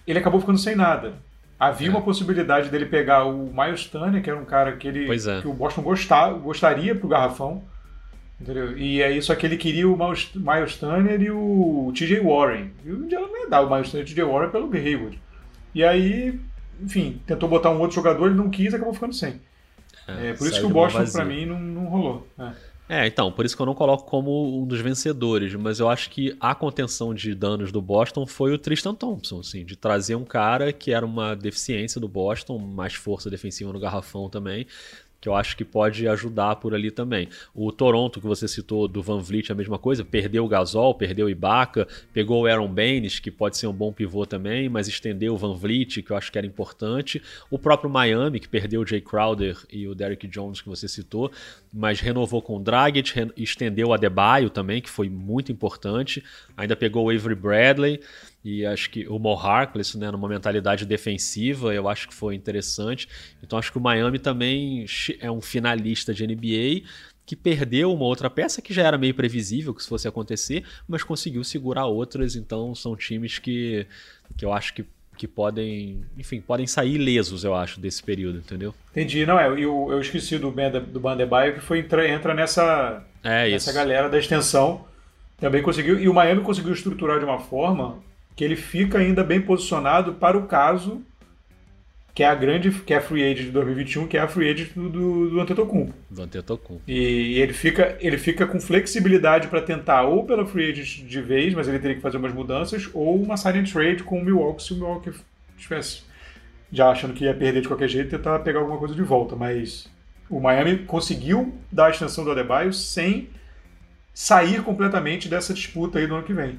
ele acabou ficando sem nada. Havia é. uma possibilidade dele pegar o Myles Turner, que era um cara que, ele, é. que o Boston gostar, gostaria pro garrafão, entendeu? E é isso, que ele queria o Myles Turner e o T J Warren. E o Indiana não ia dar o Myles Turner e o T J Warren pelo Hayward. E aí, enfim, tentou botar um outro jogador, ele não quis, acabou ficando sem. É, é, por isso que o Boston, pra mim, não, não rolou. É. é, então, por isso que eu não coloco como um dos vencedores, mas eu acho que a contenção de danos do Boston foi o Tristan Thompson, assim, de trazer um cara que era uma deficiência do Boston, mais força defensiva no garrafão também, que eu acho que pode ajudar por ali também. O Toronto, que você citou, do Van Vliet, a mesma coisa, perdeu o Gasol, perdeu o Ibaka, pegou o Aaron Baines, que pode ser um bom pivô também, mas estendeu o Van Vliet, que eu acho que era importante. O próprio Miami, que perdeu o Jay Crowder e o Derrick Jones, que você citou, mas renovou com o Dragic, re- estendeu o Adebayo também, que foi muito importante. Ainda pegou o Avery Bradley, e acho que o Mo Harkless, né, numa mentalidade defensiva, eu acho que foi interessante. Então acho que o Miami também é um finalista de N B A que perdeu uma outra peça que já era meio previsível que isso fosse acontecer, mas conseguiu segurar outras. Então são times que, que eu acho que, que podem, enfim, podem sair ilesos, eu acho, desse período, entendeu? Entendi. Não, é, eu, eu esqueci do, do Bandebaio, que foi, entra, entra nessa, é nessa galera da extensão. Também conseguiu, e o Miami conseguiu estruturar de uma forma que ele fica ainda bem posicionado para o caso que é a grande, que é a free agent de dois mil e vinte e um, que é a free agent do, do, do Antetokounmpo. Do Antetokounmpo. E, e ele, fica, ele fica com flexibilidade para tentar ou pela free agent de vez, mas ele teria que fazer umas mudanças, ou uma silent trade com o Milwaukee, se o Milwaukee estivesse já achando que ia perder de qualquer jeito, tentar pegar alguma coisa de volta. Mas o Miami conseguiu dar a extensão do Adebayo sem sair completamente dessa disputa aí do ano que vem.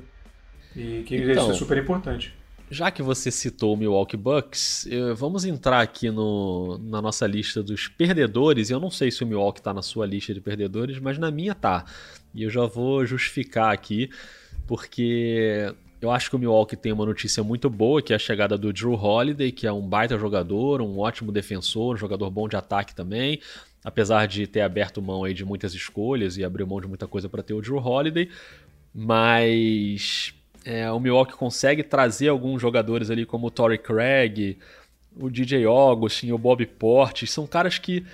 E que então, isso é super importante. Já que você citou o Milwaukee Bucks, vamos entrar aqui no, na nossa lista dos perdedores. Eu não sei se o Milwaukee está na sua lista de perdedores, mas na minha tá. E eu já vou justificar aqui, porque eu acho que o Milwaukee tem uma notícia muito boa, que é a chegada do Drew Holiday, que é um baita jogador, um ótimo defensor, um jogador bom de ataque também. Apesar de ter aberto mão aí de muitas escolhas e abriu mão de muita coisa para ter o Drew Holiday, mas... É, o Milwaukee consegue trazer alguns jogadores ali como o Torrey Craig, o D J Augustin, o Bob Portis. São caras que,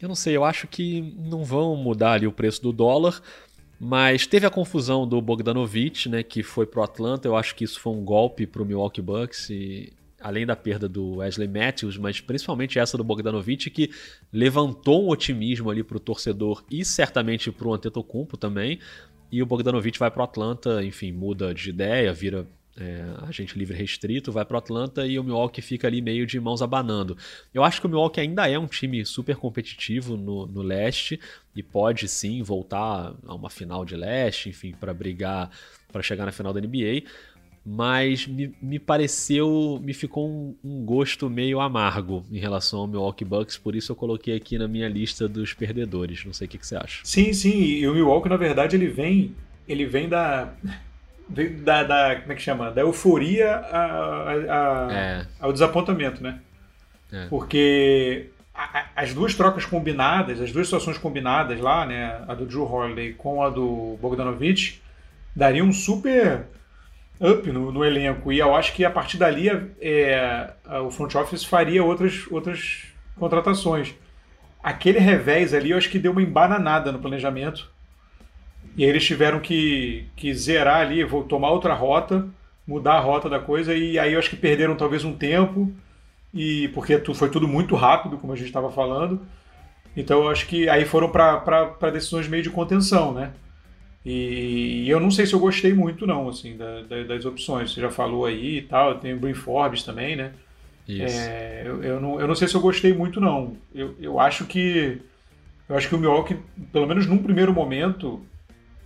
eu não sei, eu acho que não vão mudar ali o preço do dólar, mas teve a confusão do Bogdanovic, né, que foi pro Atlanta. Eu acho que isso foi um golpe pro Milwaukee Bucks, e além da perda do Wesley Matthews, mas principalmente essa do Bogdanovic, que levantou um otimismo ali pro torcedor e certamente pro Antetokounmpo também. E o Bogdanovic vai para o Atlanta, enfim, muda de ideia, vira é, agente livre restrito, vai para o Atlanta e o Milwaukee fica ali meio de mãos abanando. Eu acho que o Milwaukee ainda é um time super competitivo no, no leste e pode sim voltar a uma final de leste, enfim, para brigar, para chegar na final da N B A, mas me, me pareceu, me ficou um, um gosto meio amargo em relação ao Milwaukee Bucks, por isso eu coloquei aqui na minha lista dos perdedores. Não sei o que, que você acha. Sim, sim, e o Milwaukee, na verdade, ele vem, ele vem da, da, da, como é que chama? Da euforia a, a, a, é. ao desapontamento, né? É. Porque a, a, as duas trocas combinadas, as duas situações combinadas lá, né? A do Drew Holiday com a do Bogdanovic, daria um super... up no, no elenco, e eu acho que a partir dali é, o front office faria outras, outras contratações. Aquele revés ali eu acho que deu uma embananada no planejamento, e aí eles tiveram que, que zerar ali, vou tomar outra rota, mudar a rota da coisa, e aí eu acho que perderam talvez um tempo, e porque foi tudo muito rápido, como a gente estava falando. Então eu acho que aí foram para decisões meio de contenção, né? E, e eu não sei se eu gostei muito não, assim, da, da, das opções. Você já falou aí e tal, tem o Bryn Forbes também, né? Isso. É, eu, eu, não, eu não sei se eu gostei muito não. Eu, eu acho que eu acho que o Milwaukee, pelo menos num primeiro momento,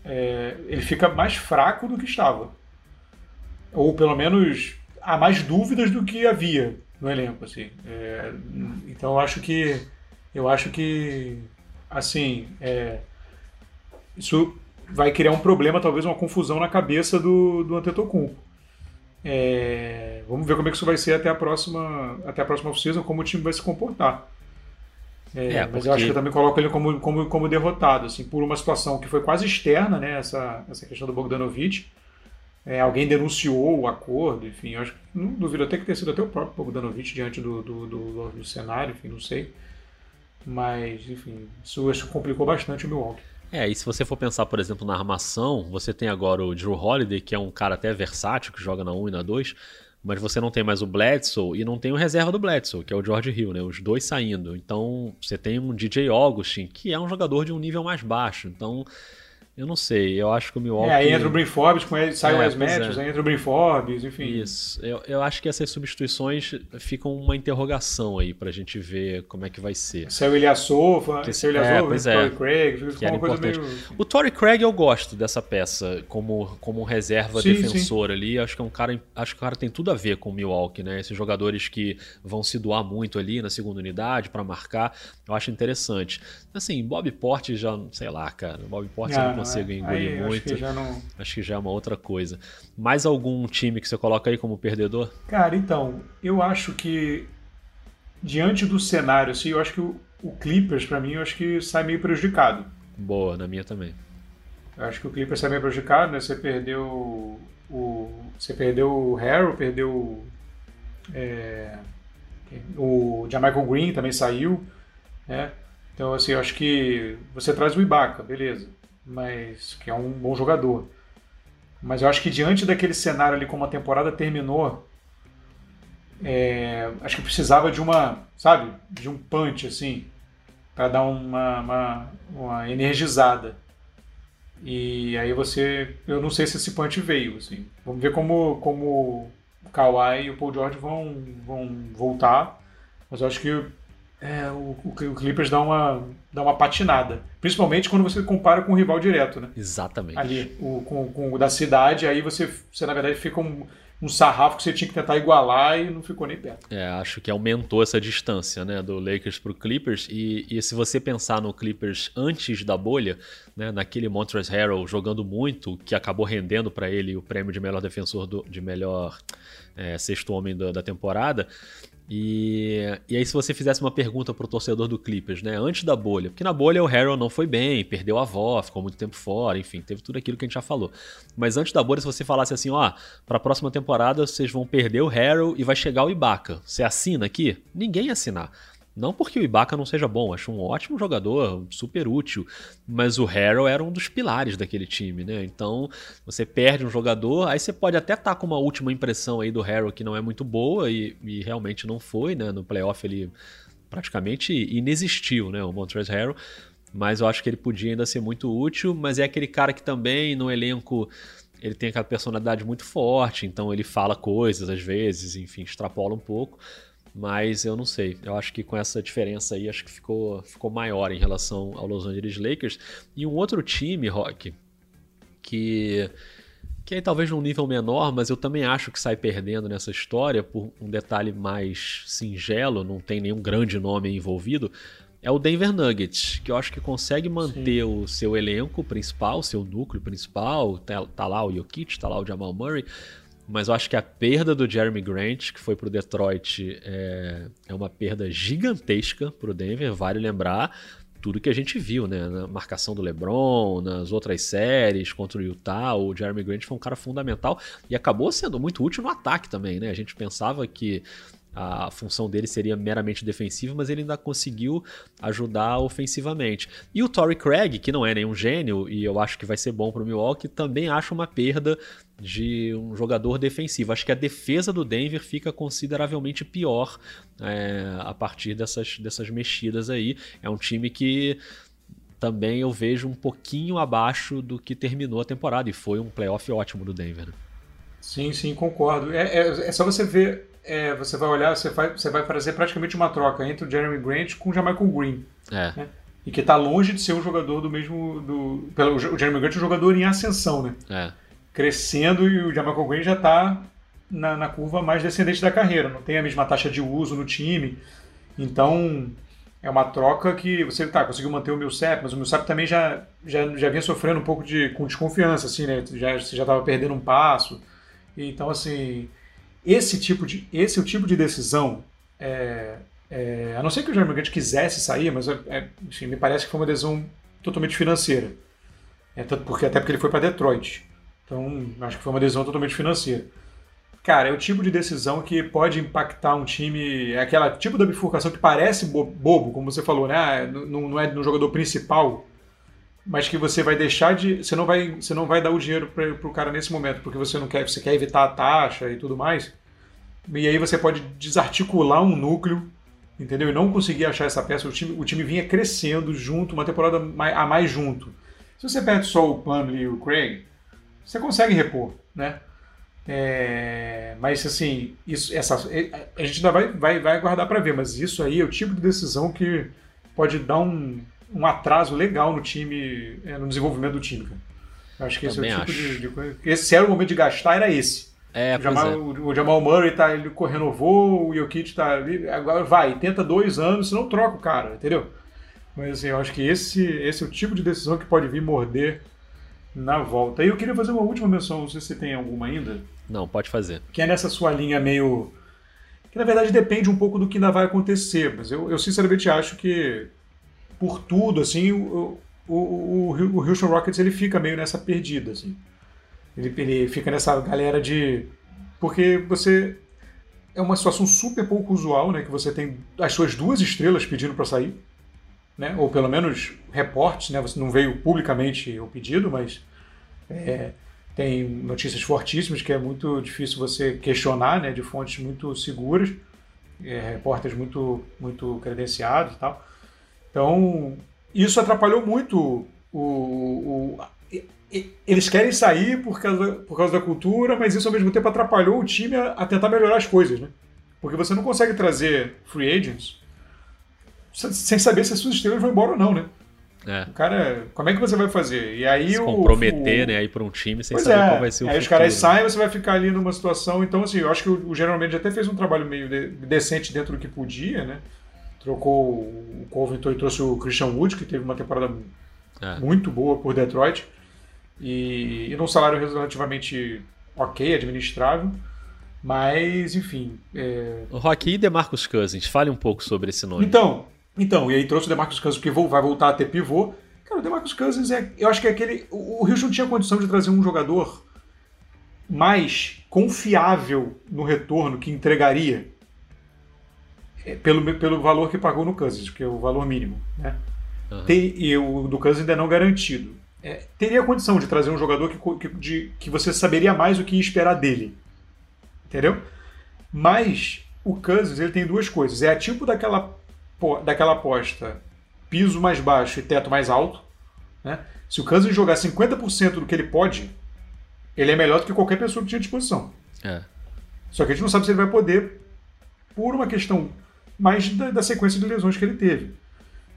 é, ele fica mais fraco do que estava. Ou pelo menos há mais dúvidas do que havia no elenco, assim. É, então eu acho que eu acho que assim, é, isso vai criar um problema, talvez uma confusão na cabeça do, do Antetokounmpo. É, vamos ver como é que isso vai ser até a próxima, até a próxima off-season, como o time vai se comportar. É, é, mas porque... eu acho que eu também coloco ele como, como, como derrotado, assim, por uma situação que foi quase externa, né, essa, essa questão do Bogdanović. É, alguém denunciou o acordo, enfim, eu acho que não duvido até que tenha sido até o próprio Bogdanović diante do, do, do, do cenário, enfim, não sei. Mas, enfim, isso, isso complicou bastante o Milwaukee. É, e se você for pensar, por exemplo, na armação, você tem agora o Drew Holiday, que é um cara até versátil, que joga na um e na dois, mas você não tem mais o Bledsoe e não tem o reserva do Bledsoe, que é o George Hill, né? Os dois saindo. Então, você tem um D J Augustin, que é um jogador de um nível mais baixo. Então, eu não sei, eu acho que o Milwaukee... É, aí entra o Bryn Forbes, com ele sai o Wes Matthews, aí entra o Bryn Forbes, enfim... Isso, eu, eu acho que essas substituições ficam uma interrogação aí pra gente ver como é que vai ser. Sai o Ilyasova, sai o Ilyasova, sai o Torrey Craig, ficou uma coisa meio... O Torrey Craig eu gosto dessa peça, como, como reserva sim, defensor sim. ali, acho que é um cara, acho que o cara tem tudo a ver com o Milwaukee, né? Esses jogadores que vão se doar muito ali na segunda unidade pra marcar, eu acho interessante. Assim, Bob Portis já, sei lá, cara, Bob Portis... Ah. Não consigo engolir aí, muito, acho que, já não... acho que já é uma outra coisa. Mais algum time que você coloca aí como perdedor? Cara, então, eu acho que diante do cenário, assim, eu acho que o, o Clippers, pra mim, eu acho que sai meio prejudicado. Boa, na minha também. Eu acho que o Clippers sai meio prejudicado, né? Você perdeu o, você perdeu o Harrell, perdeu é, o JaVale Green também saiu, né? Então, assim, eu acho que você traz o Ibaka, beleza. Mas que é um bom jogador. Mas eu acho que diante daquele cenário ali, como a temporada terminou, é, acho que precisava de uma, sabe, de um punch, assim, para dar uma, uma, uma energizada. E aí você, eu não sei se esse punch veio, assim. Vamos ver como, como o Kawhi e o Paul George vão, vão voltar, mas eu acho que É, o, o Clippers dá uma, dá uma patinada. Principalmente quando você compara com o rival direto, né? Exatamente. Ali, o, com, com o da cidade, aí você, você na verdade fica um, um sarrafo que você tinha que tentar igualar e não ficou nem perto. É, acho que aumentou essa distância, né, do Lakers pro Clippers. E, e se você pensar no Clippers antes da bolha, né, naquele Montrezl Harrell jogando muito, que acabou rendendo para ele o prêmio de melhor defensor, do, de melhor é, sexto homem da, da temporada... E, e aí se você fizesse uma pergunta pro torcedor do Clippers, né, antes da bolha, porque na bolha o Harrell não foi bem, perdeu a avó, ficou muito tempo fora, enfim, teve tudo aquilo que a gente já falou. Mas antes da bolha, se você falasse assim, ó, pra próxima temporada vocês vão perder o Harrell e vai chegar o Ibaka, você assina aqui? Ninguém ia assinar. Não porque o Ibaka não seja bom, acho um ótimo jogador, super útil, mas o Harrell era um dos pilares daquele time, né? Então, você perde um jogador, aí você pode até estar com uma última impressão aí do Harrell que não é muito boa, e, e realmente não foi, né? No playoff ele praticamente inexistiu, né? O Montrezl Harrell, mas eu acho que ele podia ainda ser muito útil, mas é aquele cara que também no elenco... Ele tem aquela personalidade muito forte, então ele fala coisas às vezes, enfim, extrapola um pouco... Mas eu não sei, eu acho que com essa diferença aí, acho que ficou, ficou maior em relação ao Los Angeles Lakers. E um outro time, Rock, que, que aí talvez num nível menor, mas eu também acho que sai perdendo nessa história por um detalhe mais singelo, não tem nenhum grande nome envolvido, é o Denver Nuggets, que eu acho que consegue manter Sim. o seu elenco principal, o seu núcleo principal, tá, tá lá o Jokic, tá lá o Jamal Murray, mas eu acho que a perda do Jeremy Grant, que foi pro Detroit, é, é uma perda gigantesca pro Denver, vale lembrar. tudo que a gente viu, né? Na marcação do LeBron, nas outras séries contra o Utah, o Jeremy Grant foi um cara fundamental e acabou sendo muito útil no ataque também, né? A gente pensava que a função dele seria meramente defensiva, mas ele ainda conseguiu ajudar ofensivamente. E o Torrey Craig, que não é nenhum gênio, e eu acho que vai ser bom para o Milwaukee, também acho uma perda de um jogador defensivo. Acho que a defesa do Denver fica consideravelmente pior é, a partir dessas, dessas mexidas aí. É um time que também eu vejo um pouquinho abaixo do que terminou a temporada, e foi um playoff ótimo do Denver. Sim, sim, concordo. É, é, é só você ver... É, você vai olhar, você vai, você vai fazer praticamente uma troca entre o Jeremy Grant com o Michael Green. É. Né? E que está longe de ser um jogador do mesmo... Do, pelo, o Jeremy Grant é um jogador em ascensão, né? É. Crescendo, e o Michael Green já está na, na curva mais descendente da carreira. Não tem a mesma taxa de uso no time. Então, é uma troca que você tá, conseguiu manter o Millsap, mas o Millsap também já, já, já vinha sofrendo um pouco de, com desconfiança, assim, né? Já, você já estava perdendo um passo. Então, assim... Esse, tipo de, esse é o tipo de decisão, é, é, a não ser que o Jeremy Grant quisesse sair, mas é, enfim, me parece que foi uma decisão totalmente financeira, é, tanto porque, até porque ele foi para Detroit, então acho que foi uma decisão totalmente financeira. Cara, é o tipo de decisão que pode impactar um time, é aquela tipo da bifurcação que parece bobo, como você falou, né? Não, não é no jogador principal, mas que você vai deixar de... Você não vai, você não vai dar o dinheiro para o cara nesse momento, porque você não quer, você quer evitar a taxa e tudo mais. E aí você pode desarticular um núcleo, entendeu? E não conseguir achar essa peça. O time, o time vinha crescendo junto, uma temporada a mais junto. Se você perde só o Plumlee e o Craig, você consegue repor, né? É, mas, assim, isso, essa, a gente ainda vai, vai, vai aguardar para ver, mas isso aí é o tipo de decisão que pode dar um... um atraso legal no time, no desenvolvimento do time, cara. Acho que também esse é o tipo de, de coisa. Esse era o momento de gastar, era esse. É, o, Jamal, é. o, o Jamal Murray tá, ele renovou, o Jokic tá ali, agora vai, tenta dois anos, senão troca o cara, entendeu? Mas assim, eu acho que esse, esse é o tipo de decisão que pode vir morder na volta. E eu queria fazer uma última menção, não sei se você tem alguma ainda. Não, pode fazer. Que é nessa sua linha meio... Que na verdade depende um pouco do que ainda vai acontecer, mas eu, eu sinceramente acho que por tudo, assim, o, o, o, o Houston Rockets, ele fica meio nessa perdida, assim. Ele, ele fica nessa galera de... Porque você... É uma situação super pouco usual, né? Que você tem as suas duas estrelas pedindo para sair, né? Ou pelo menos reportes, né? Você não veio publicamente o pedido, mas é, tem notícias fortíssimas que é muito difícil você questionar, né? De fontes muito seguras, é, repórteres muito, muito credenciados e tal. Então, isso atrapalhou muito o, o, o... Eles querem sair por causa, por causa da cultura, mas isso ao mesmo tempo atrapalhou o time a, a tentar melhorar as coisas, né? Porque você não consegue trazer free agents sem saber se as suas estrelas vão embora ou não, né? É. O cara, como é que você vai fazer? E aí se comprometer, o, o... né, aí para um time sem pois saber é. qual vai ser o aí futuro. Aí os caras saem, você vai ficar ali numa situação... Então, assim, eu acho que o, o General Manager até fez um trabalho meio de, decente dentro do que podia, né? Trocou o Covington e trouxe o Christian Wood, que teve uma temporada é. muito boa por Detroit. E, e num salário relativamente ok, administrável. Mas, enfim... É... O Roque e DeMarcus Cousins, fale um pouco sobre esse nome. Então, então e aí trouxe o DeMarcus Cousins, porque vai voltar a ter pivô. Cara, o DeMarcus Cousins, é, eu acho que é aquele... O Houston tinha condição de trazer um jogador mais confiável no retorno, que entregaria... Pelo, pelo valor que pagou no Kansas, que é o valor mínimo, né? Uhum. Tem, e o do Kansas ainda não garantido. É, teria a condição de trazer um jogador que, que, de, que você saberia mais o que esperar dele. Entendeu? Mas o Kansas, ele tem duas coisas. É tipo daquela, daquela aposta piso mais baixo e teto mais alto, né? Se o Kansas jogar cinquenta por cento do que ele pode, ele é melhor do que qualquer pessoa que tinha à disposição. É. Só que a gente não sabe se ele vai poder por uma questão... mas da, da sequência de lesões que ele teve,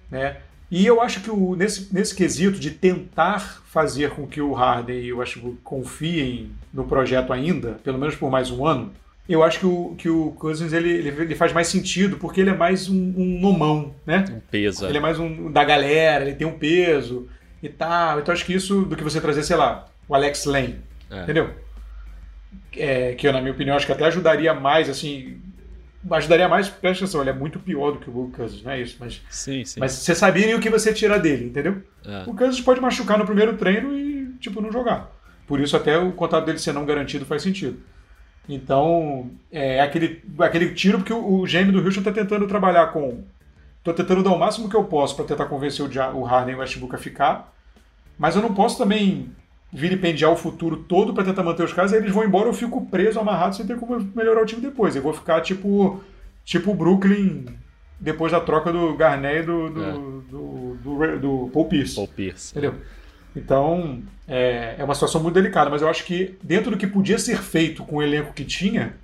né? E eu acho que o, nesse, nesse quesito de tentar fazer com que o Harden e o Westbrook confiem no projeto ainda, pelo menos por mais um ano, eu acho que o, que o Cousins ele, ele, ele faz mais sentido, porque ele é mais um, um nomão, né? Um peso. Ele é mais um da galera, ele tem um peso e tal. Então acho que isso, do que você trazer, sei lá, o Alex Lane, é. entendeu? É, que eu, na minha opinião, acho que até ajudaria mais, assim... ajudaria mais, presta atenção, ele é muito pior do que o Boogie Cousins, não é isso? Mas, sim, sim. mas você sabia o que você tira dele, entendeu? É. O Cousins pode machucar no primeiro treino e, tipo, não jogar. Por isso até o contrato dele ser não garantido faz sentido. Então, é aquele, aquele tiro, porque o, o G M do Houston está tentando trabalhar com... Estou tentando dar o máximo que eu posso para tentar convencer o, ja, o Harden e o Westbrook a ficar, mas eu não posso também vilipendiar o futuro todo para tentar manter os caras, aí eles vão embora, eu fico preso, amarrado, sem ter como melhorar o time depois. Eu vou ficar tipo tipo o Brooklyn depois da troca do Garnett e do, do, é. do, do, do, do Paul Pierce. Paul Pierce. Entendeu? Então, é, é uma situação muito delicada, mas eu acho que dentro do que podia ser feito com o elenco que tinha,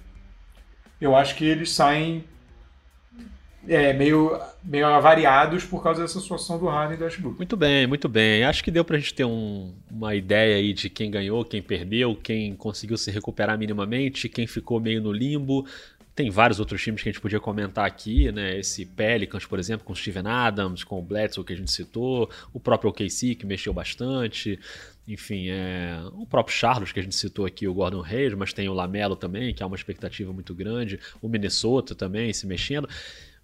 eu acho que eles saem é, meio, meio avariados por causa dessa situação do Harden e do Westbrook. Muito bem, muito bem. Acho que deu pra gente ter um, uma ideia aí de quem ganhou, quem perdeu, quem conseguiu se recuperar minimamente, quem ficou meio no limbo. Tem vários outros times que a gente podia comentar aqui, né? Esse Pelicans, por exemplo, com o Steven Adams, com o Bledsoe, que a gente citou, o próprio O K C, que mexeu bastante, enfim, é... o próprio Charlotte, que a gente citou aqui, o Gordon Hayward, mas tem o LaMelo também, que há uma expectativa muito grande, o Minnesota também se mexendo.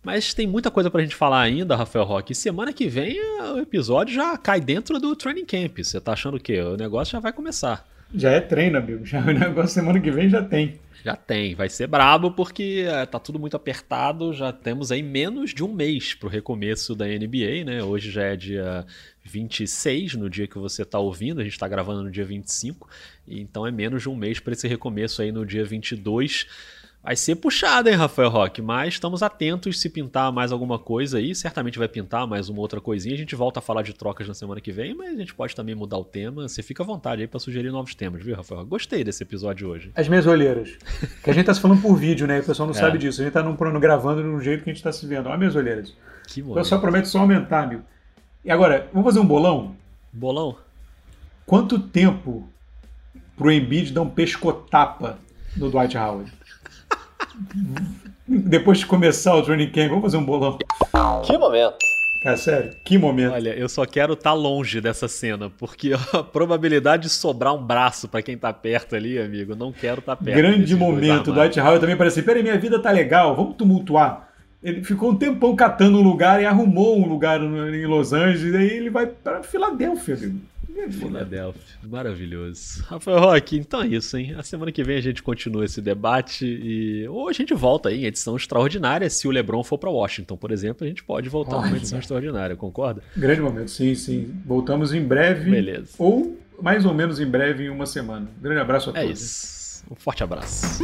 Mas tem muita coisa pra gente falar ainda, Rafael Roque. Semana que vem o episódio já cai dentro do training camp. Você tá achando o quê? O negócio já vai começar. Já é treino, amigo. Já, o negócio semana que vem já tem. Já tem. Vai ser brabo porque é, tá tudo muito apertado. Já temos aí menos de um mês pro recomeço da N B A, né? Hoje já é dia vinte e seis, no dia que você tá ouvindo. A gente tá gravando no dia vinte e cinco. Então é menos de um mês para esse recomeço aí no dia vinte e dois. Vai ser puxado, hein, Rafael Roque? Mas estamos atentos se pintar mais alguma coisa aí. Certamente vai pintar mais uma outra coisinha. A gente volta a falar de trocas na semana que vem, mas a gente pode também mudar o tema. Você fica à vontade aí para sugerir novos temas, viu, Rafael? Gostei desse episódio hoje. As minhas olheiras. Que a gente tá se falando por vídeo, né? O pessoal não é. sabe disso. A gente tá num, num, gravando de um jeito que a gente tá se vendo. Olha minhas olheiras. Que bom. Eu só prometo só aumentar, amigo. E agora, vamos fazer um bolão? Bolão? Quanto tempo pro Embiid dar um pescotapa no Dwight Howard? Depois de começar o training camp, vamos fazer um bolão. Que momento. Cara, sério, que momento. Olha, eu só quero estar tá longe dessa cena, porque a probabilidade de sobrar um braço pra quem tá perto ali, amigo, não quero estar tá perto. Grande momento. Dwight Howard também parece assim, peraí, minha vida tá legal, vamos tumultuar. Ele ficou um tempão catando um lugar e arrumou um lugar em Los Angeles, e aí ele vai pra Filadélfia, amigo. Filadélfia, maravilhoso. Rafael Roque, então é isso, hein? A semana que vem a gente continua esse debate e ou a gente volta aí em edição extraordinária. Se o LeBron for para Washington, por exemplo, a gente pode voltar a uma edição extraordinária, concorda? Grande momento, sim, sim. Voltamos em breve. Beleza. Ou mais ou menos em breve, em uma semana. Grande abraço a todos. É isso. Um forte abraço.